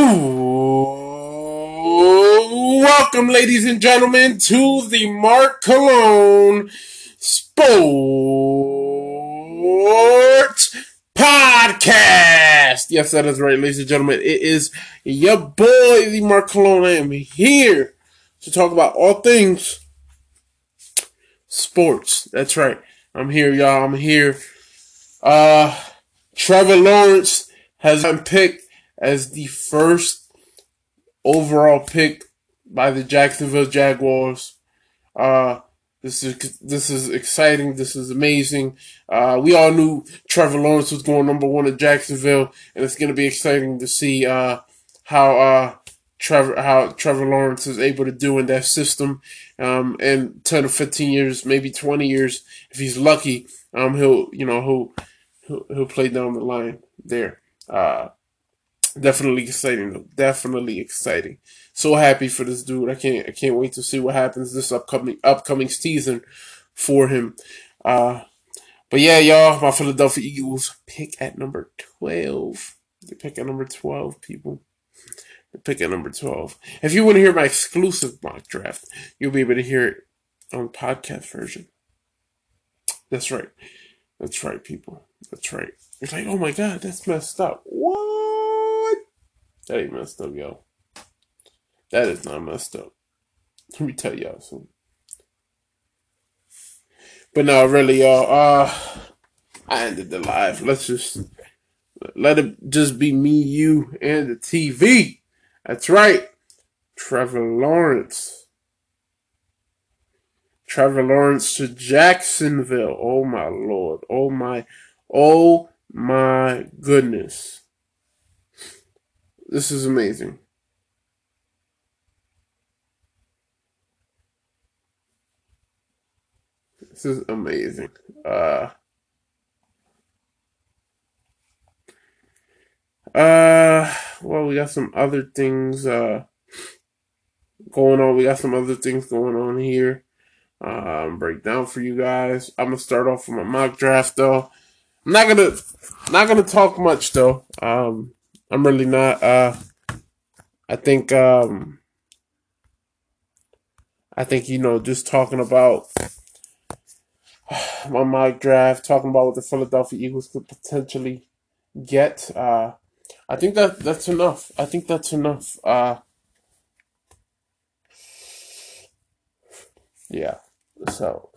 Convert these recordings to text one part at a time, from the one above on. Ooh, welcome, ladies and gentlemen, to the Mark Cologne Sports Podcast. Yes, that is right, ladies and gentlemen. It is your boy, the Mark Cologne. I am here to talk about all things sports. That's right. I'm here, y'all. I'm here. Trevor Lawrence has been picked as the first overall pick by the Jacksonville Jaguars. This is exciting. This is amazing. We all knew Trevor Lawrence was going number one at Jacksonville, and it's going to be exciting to see how Trevor Lawrence is able to do in that system. And 10 or 15 years, maybe 20 years, if he's lucky, he'll play down the line there. Definitely exciting, though. Definitely exciting. So happy for this dude. I can't wait to see what happens this upcoming season for him. But yeah, y'all, my Philadelphia Eagles pick at number 12. They pick at number 12, people. They pick at number 12. If you want to hear my exclusive mock draft, you'll be able to hear it on the podcast version. That's right. That's right, people. That's right. It's like, oh my God, that's messed up. What? That ain't messed up, yo. That is not messed up. Let me tell y'all something. But no, really, y'all. I ended the live. Let's just let it just be me, you, and the TV. That's right. Trevor Lawrence. Trevor Lawrence to Jacksonville. Oh my Lord. Oh my goodness. This is amazing. This is amazing. Well, we got some other things going on. We got some other things going on here. Breakdown for you guys. I'm gonna start off with my mock draft, though. I'm not gonna talk much, though. I'm really not. I think just talking about my mock draft, talking about what the Philadelphia Eagles could potentially get. I think that's enough. I think that's enough. Yeah. So,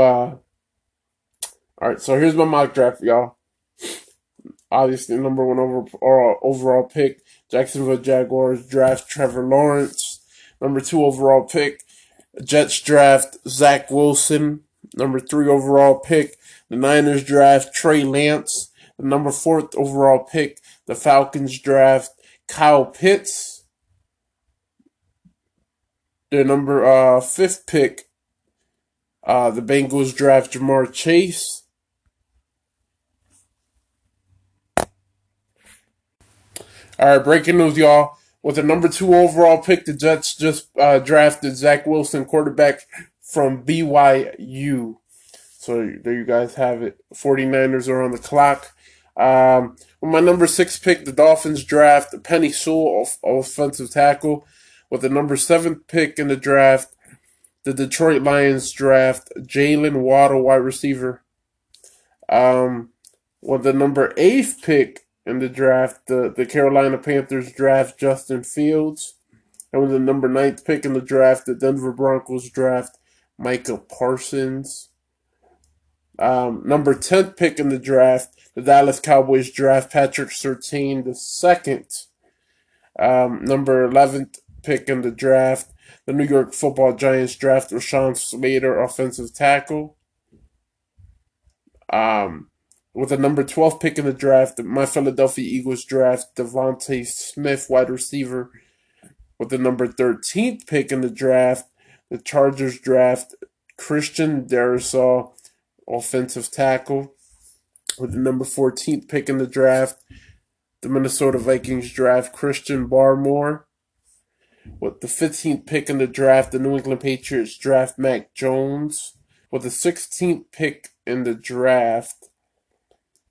all right, so here's my mock draft, y'all. Obviously, number one overall pick, Jacksonville Jaguars draft Trevor Lawrence. Number two overall pick, Jets draft Zach Wilson. Number three overall pick, the Niners draft Trey Lance. The number fourth overall pick, the Falcons draft Kyle Pitts. Their number fifth pick, the Bengals draft Ja'Marr Chase. All right, breaking news, y'all. With the number two overall pick, the Jets just drafted Zach Wilson, quarterback from BYU. So there you guys have it. 49ers are on the clock. With my number six pick, the Dolphins draft Penei Sewell, offensive tackle. With the number 7th pick in the draft, the Detroit Lions draft Jalen Waddle, wide receiver. With the number 8th pick in the draft, the Carolina Panthers draft Justin Fields. And with the number 9th pick in the draft, the Denver Broncos draft Micah Parsons. Number 10th pick in the draft, the Dallas Cowboys draft Patrick Surtain II. Number 11th pick in the draft, the New York Football Giants draft Rashawn Slater, offensive tackle. With the number 12 pick in the draft, my Philadelphia Eagles draft DeVonta Smith, wide receiver. With the number 13th pick in the draft, the Chargers draft Christian Darrisaw, offensive tackle. With the number 14th pick in the draft, the Minnesota Vikings draft Christian Barmore. With the 15th pick in the draft, the New England Patriots draft Mac Jones. With the 16th pick in the draft,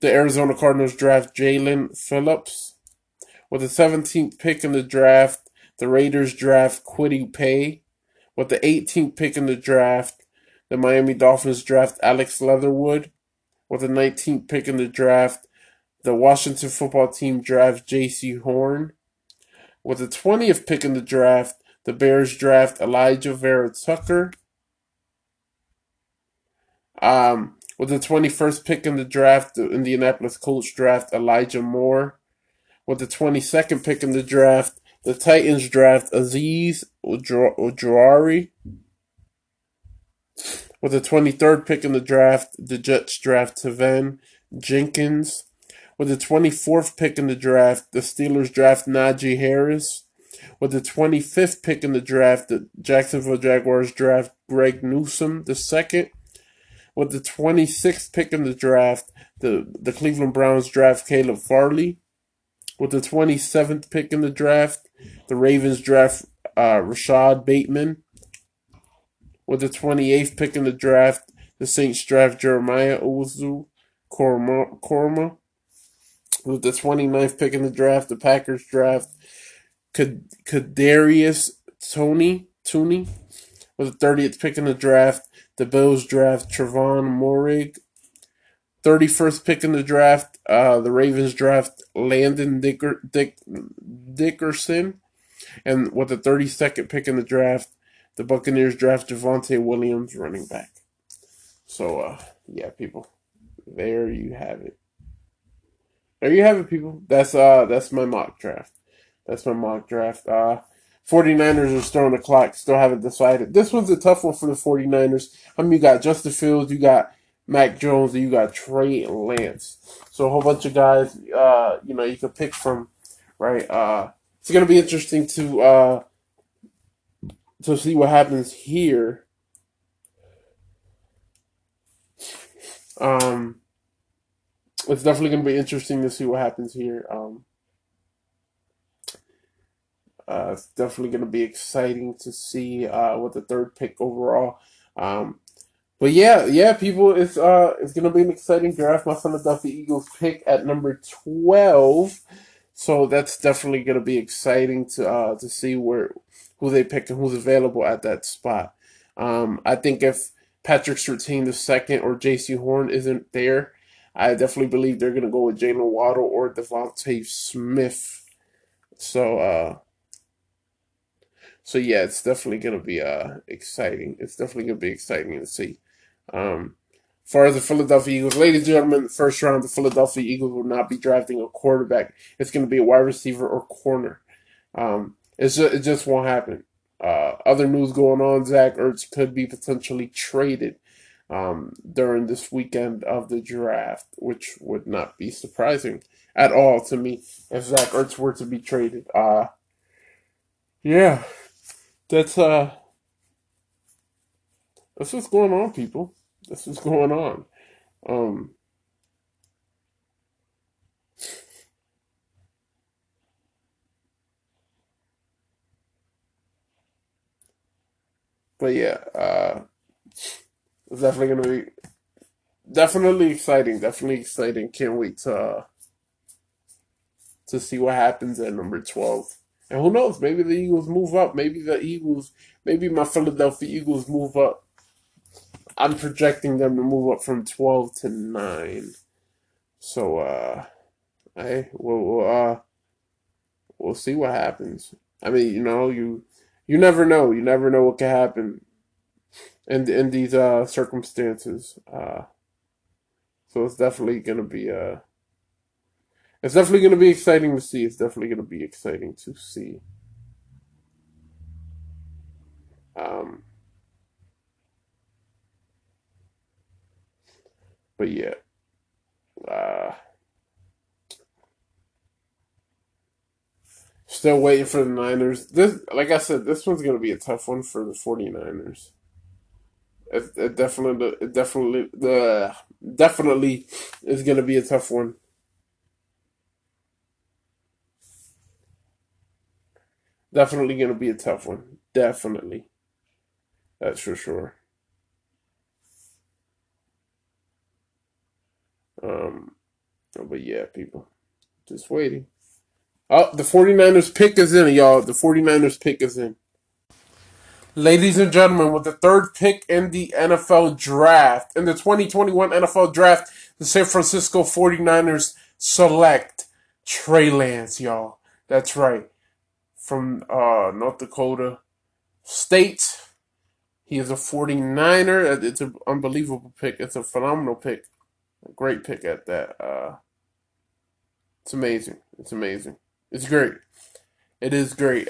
the Arizona Cardinals draft Jaelan Phillips. With the 17th pick in the draft, the Raiders draft Kwity Paye. With the 18th pick in the draft, the Miami Dolphins draft Alex Leatherwood. With the 19th pick in the draft, the Washington football team draft JC Horn. With the 20th pick in the draft, the Bears draft Elijah Vera Tucker. With the 21st pick in the draft, the Indianapolis Colts draft Elijah Moore. With the 22nd pick in the draft, the Titans draft Azeez Ojulari. With the 23rd pick in the draft, the Jets draft Teven Jenkins. With the 24th pick in the draft, the Steelers draft Najee Harris. With the 25th pick in the draft, the Jacksonville Jaguars draft Greg Newsome II. With the 26th pick in the draft, the Cleveland Browns draft Caleb Farley. With the 27th pick in the draft, the Ravens draft Rashad Bateman. With the 28th pick in the draft, the Saints draft Jeremiah Owusu-Koramoah. With the 29th pick in the draft, the Packers draft Kadarius Toney. With the 30th pick in the draft, the Bills draft Trevon Morig. 31st pick in the draft, the Ravens draft Landon Dickerson. And with the 32nd pick in the draft, the Buccaneers draft Javonte Williams, running back. So, yeah, people, there you have it. There you have it, people. That's my mock draft. 49ers are still on the clock, still haven't decided. This one's a tough one for the 49ers. You got Justin Fields, you got Mac Jones, and you got Trey Lance. So a whole bunch of guys, you can pick from, right? It's going to be interesting to see what happens here. It's definitely going to be interesting to see what happens here. It's definitely going to be exciting to see what the third pick overall. But yeah, people, it's going to be an exciting draft. My Philadelphia Eagles pick at number 12, so that's definitely going to be exciting to see who they pick and who's available at that spot. I think if Patrick Surtain II or JC Horn isn't there, I definitely believe they're going to go with Jalen Waddle or DeVonta Smith. So. So yeah, it's definitely gonna be exciting. It's definitely gonna be exciting to see. As far as the Philadelphia Eagles, ladies and gentlemen, in the first round, the Philadelphia Eagles will not be drafting a quarterback. It's gonna be a wide receiver or corner. It just won't happen. Other news going on: Zach Ertz could be potentially traded during this weekend of the draft, which would not be surprising at all to me if Zach Ertz were to be traded. Yeah. That's what's going on, people. That's what's going on. But yeah, it's definitely gonna be definitely exciting. Can't wait to see what happens at number 12. And who knows? Maybe the Eagles move up. Maybe my Philadelphia Eagles move up. I'm projecting them to move up from 12 to 9. So, we'll see what happens. I mean, you never know. You never know what can happen in these circumstances. So it's definitely gonna be It's definitely going to be exciting to see. But yeah. Still waiting for the Niners. Like I said, this one's going to be a tough one for the 49ers. It definitely is going to be a tough one. Definitely going to be a tough one. Definitely. That's for sure. But yeah, people, just waiting. Oh, the 49ers pick is in, y'all. The 49ers pick is in. Ladies and gentlemen, with the third pick in the NFL draft, in the 2021 NFL draft, the San Francisco 49ers select Trey Lance, y'all. That's right. From North Dakota State. He is a 49er. It's an unbelievable pick. It's a phenomenal pick. A great pick at that. It's amazing. It's amazing. It's great. It is great.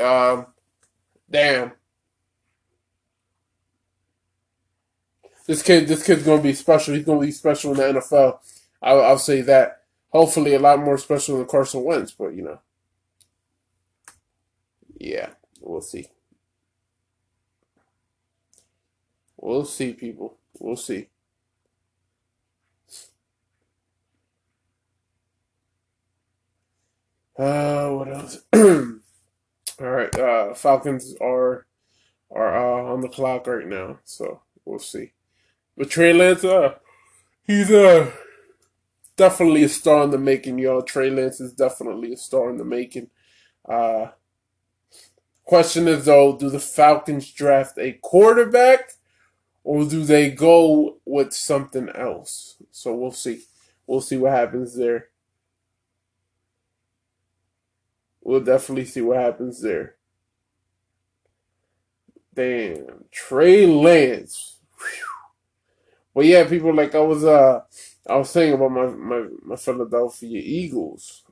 Damn. This kid's gonna be special. He's gonna be special in the NFL. I'll say that. Hopefully, a lot more special than Carson Wentz. But you know, yeah, we'll see. We'll see, people. We'll see. What else? All right, Falcons are on the clock right now, so we'll see. But Trey Lance, he's definitely a star in the making, y'all. Trey Lance is definitely a star in the making. Question is, though, do the Falcons draft a quarterback or do they go with something else? So we'll see. We'll see what happens there. We'll definitely see what happens there. Damn, Trey Lance. Whew. Well, yeah, people, like I was saying about my Philadelphia Eagles.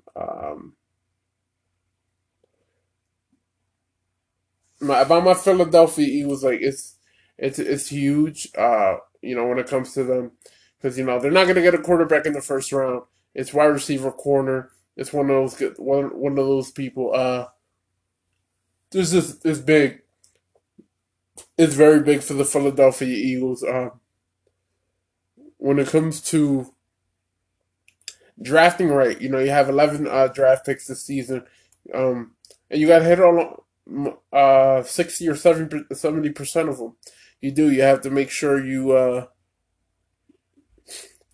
About my Philadelphia Eagles, like it's huge. You know, when it comes to them, because you know they're not gonna get a quarterback in the first round. It's wide receiver, corner. It's one of those people. This is big. It's very big for the Philadelphia Eagles. When it comes to drafting right, you know, you have 11 draft picks this season, and you got to hit on 60 or 70% of them. You do. You have to make sure you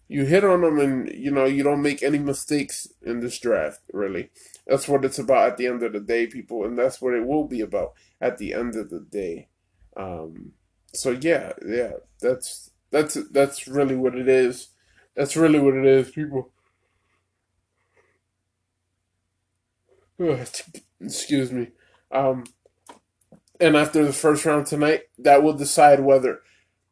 hit on them, and you know you don't make any mistakes in this draft. Really, that's what it's about at the end of the day, people, and that's what it will be about at the end of the day. So yeah, that's really what it is. That's really what it is, people. Excuse me. And after the first round tonight, that will decide whether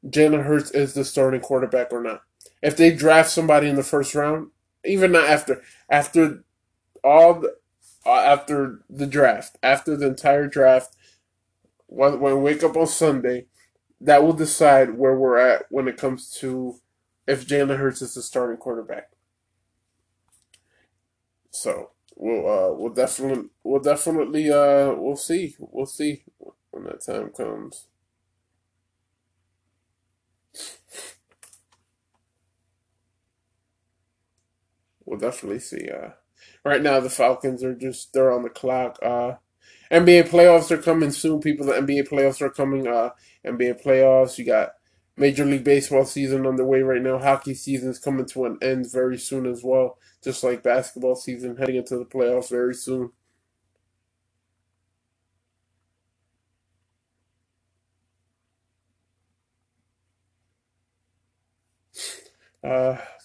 Jalen Hurts is the starting quarterback or not. If they draft somebody in the first round, even not after the entire draft, when we wake up on Sunday, that will decide where we're at when it comes to if Jalen Hurts is the starting quarterback. So we'll see when that time comes. We'll definitely see. Right now, the Falcons are they're on the clock. NBA playoffs are coming soon, people. The NBA playoffs are coming. NBA playoffs. You got Major League Baseball season underway right now. Hockey season is coming to an end very soon as well, just like basketball season heading into the playoffs very soon.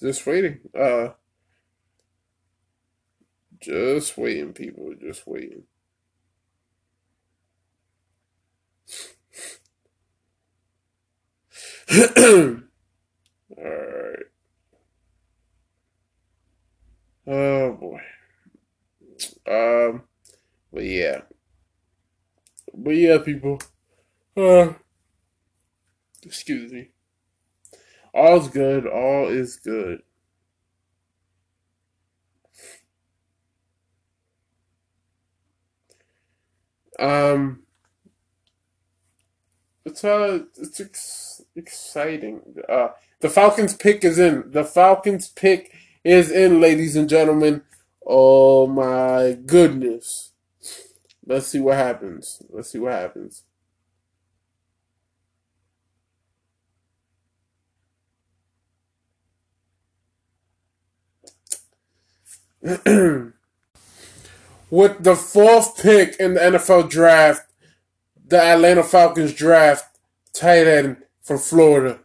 Just waiting. Just waiting, people. Just waiting. All right. Oh boy. But yeah, people. Excuse me. All's good. All is good. It's exciting. The Falcons pick is in. The Falcons pick is in, ladies and gentlemen. Oh my goodness. Let's see what happens. Let's see what happens. With the fourth pick in the NFL draft, the Atlanta Falcons draft tight end from Florida,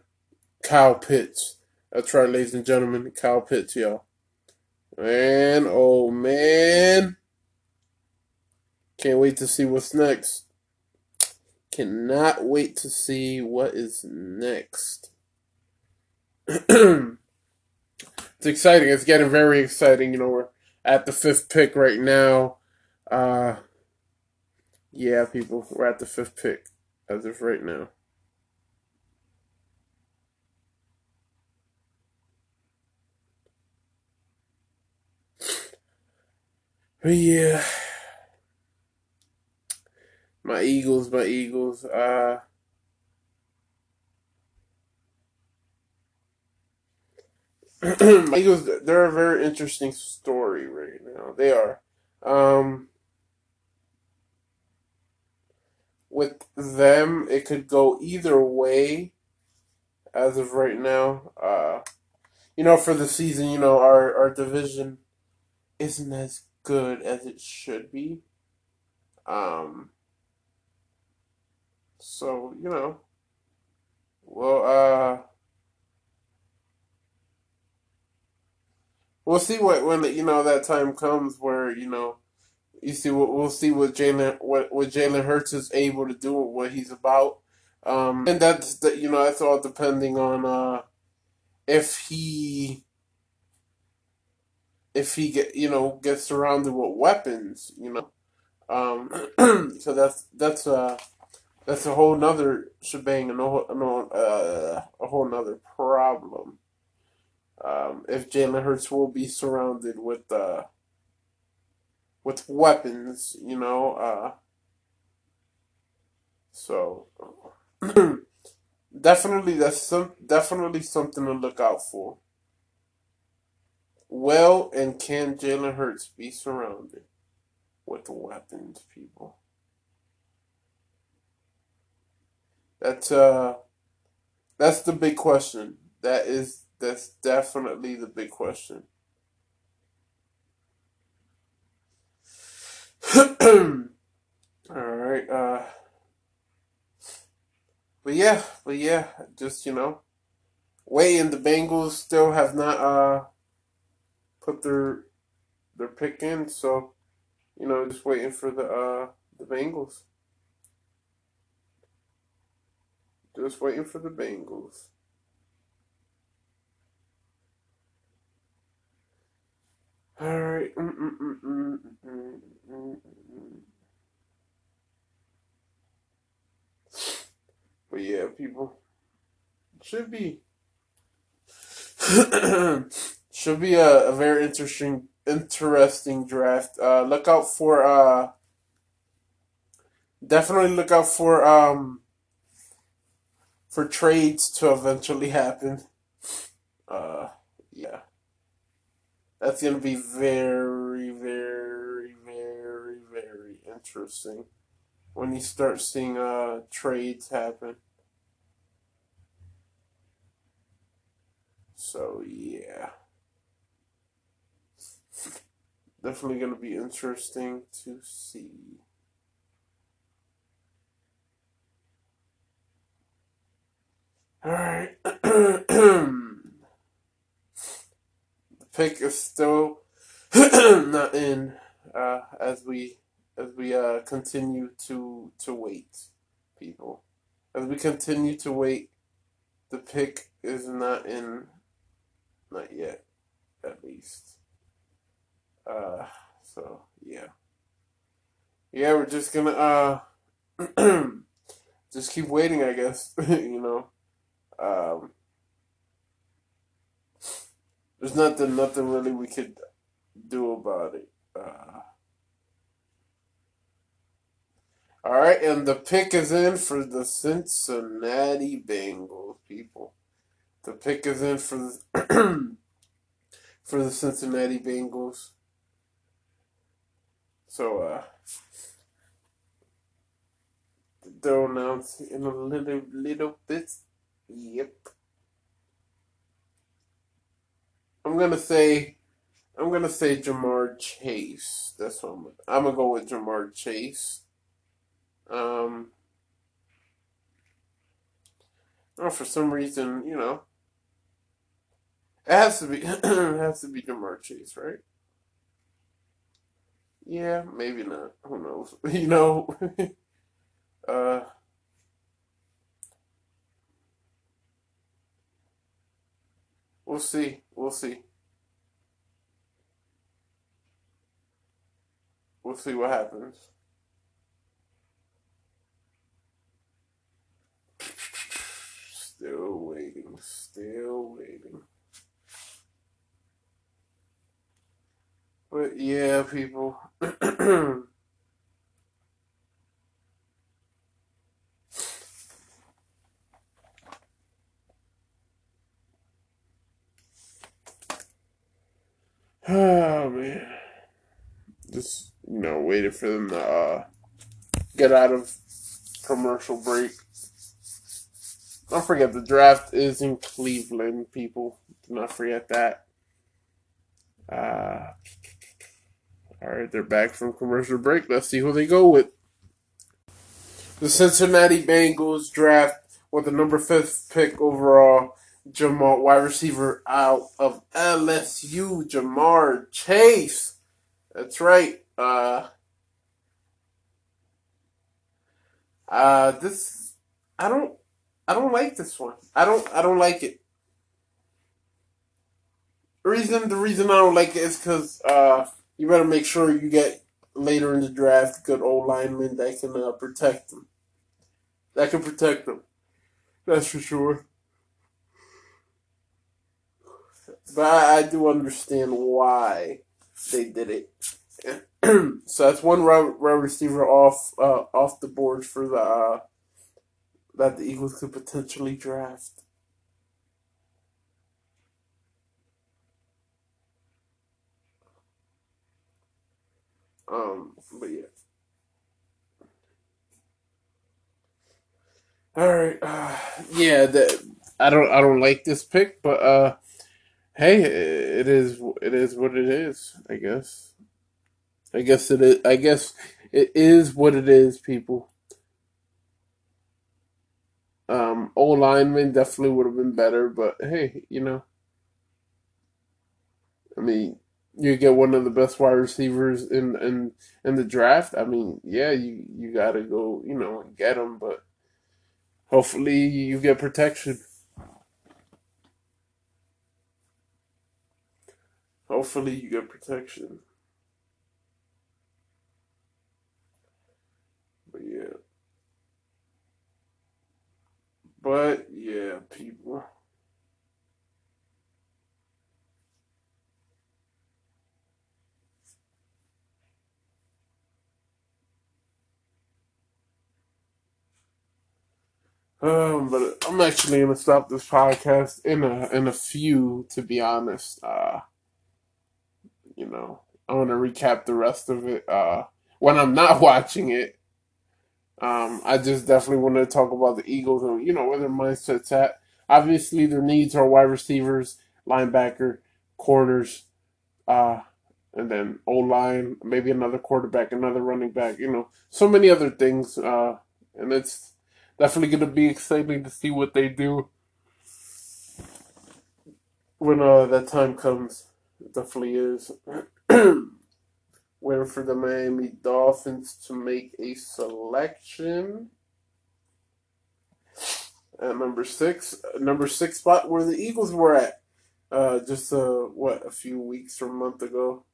Kyle Pitts. That's right, ladies and gentlemen, Kyle Pitts, y'all. Man, oh man. Can't wait to see what's next. Cannot wait to see what is next. It's exciting. It's getting very exciting. You know, we're at the fifth pick right now. Yeah, people, we're at the fifth pick as of right now. But yeah, my Eagles. My Eagles, they're a very interesting story right now. They are. With them, it could go either way as of right now. You know, for the season, you know, our division isn't as good as it should be. So, you know, we'll see when that time comes where, you know, we'll see what Jalen Hurts is able to do and what he's about. And that's all depending on if he gets surrounded with weapons, you know. So that's a whole nother shebang and a whole nother problem. If Jalen Hurts will be surrounded with weapons, you know. So definitely something to look out for. Well, and can Jalen Hurts be surrounded with weapons, people? That's the big question. That's definitely the big question. All right. But yeah. Just, you know, Way and the Bengals still have not put their pick in, so, you know, just waiting for the Bengals. Just waiting for the Bengals. All right. But yeah, people, should be a very interesting draft. Definitely look out for trades to eventually happen. Yeah. That's going to be very, very, very, very interesting when you start seeing trades happen. So, yeah. Definitely going to be interesting to see. All right. Pick is still not in as we continue to wait, people. As we continue to wait, the pick is not in, not yet, at least. So yeah. Yeah, we're just gonna just keep waiting, I guess, you know. There's nothing really we could do about it. All right, and the pick is in for the Cincinnati Bengals, people. The pick is in for the for the Cincinnati Bengals. So they'll announce in a little bit. Yep. I'm going to say I'm going to say Ja'Marr Chase. That's what I'm going to go with Ja'Marr Chase. Oh, for some reason, you know, it has to be Ja'Marr Chase, right? Yeah, maybe not. Who knows? You know, we'll see. We'll see. We'll see what happens. Still waiting. Still waiting. But yeah, people. Oh man. Just, you know, waited for them to get out of commercial break. Don't forget, the draft is in Cleveland, people. Do not forget that. Alright, they're back from commercial break. Let's see who they go with. The Cincinnati Bengals draft with the number 5th pick overall, wide receiver out of LSU, Ja'Marr Chase. That's right. This I don't like this one. I don't like it. The reason I don't like it is because you better make sure you get later in the draft good old linemen that can protect them. That's for sure. But I do understand why they did it. So that's one wide receiver off the board for the that the Eagles could potentially draft. But yeah. All right. Yeah. I don't like this pick, but hey, it is what it is, I guess. I guess it is what it is, people. Old lineman definitely would have been better, but hey, you know. I mean, you get one of the best wide receivers in the draft. I mean, yeah, you gotta go, you know, and get him, but hopefully you get protection. Hopefully you get protection. But yeah, people. But I'm actually gonna stop this podcast in a few, to be honest. You know, I want to recap the rest of it when I'm not watching it. I just definitely want to talk about the Eagles and, you know, where their mindset's at. Obviously, their needs are wide receivers, linebacker, corners, and then O-line, maybe another quarterback, another running back, you know, so many other things. And it's definitely going to be exciting to see what they do when that time comes. It definitely is. Waiting for the Miami Dolphins to make a selection at number six spot, where the Eagles were at just a few weeks or a month ago.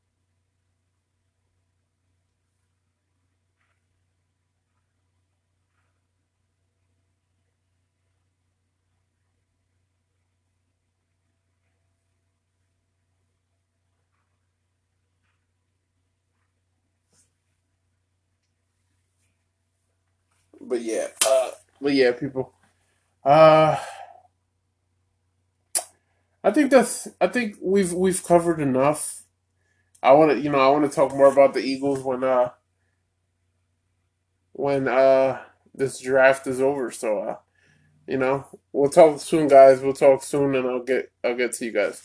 But yeah, people. I think we've covered enough. I want to talk more about the Eagles when this draft is over. So you know, we'll talk soon, guys. We'll talk soon, and I'll get to you guys.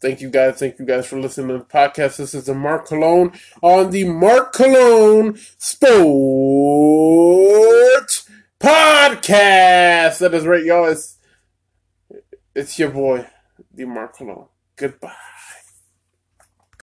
Thank you guys for listening to the podcast. This is the Mark Colon on the Mark Colon Sports Podcast. That is right, y'all. It's your boy, the Mark Colon. Goodbye.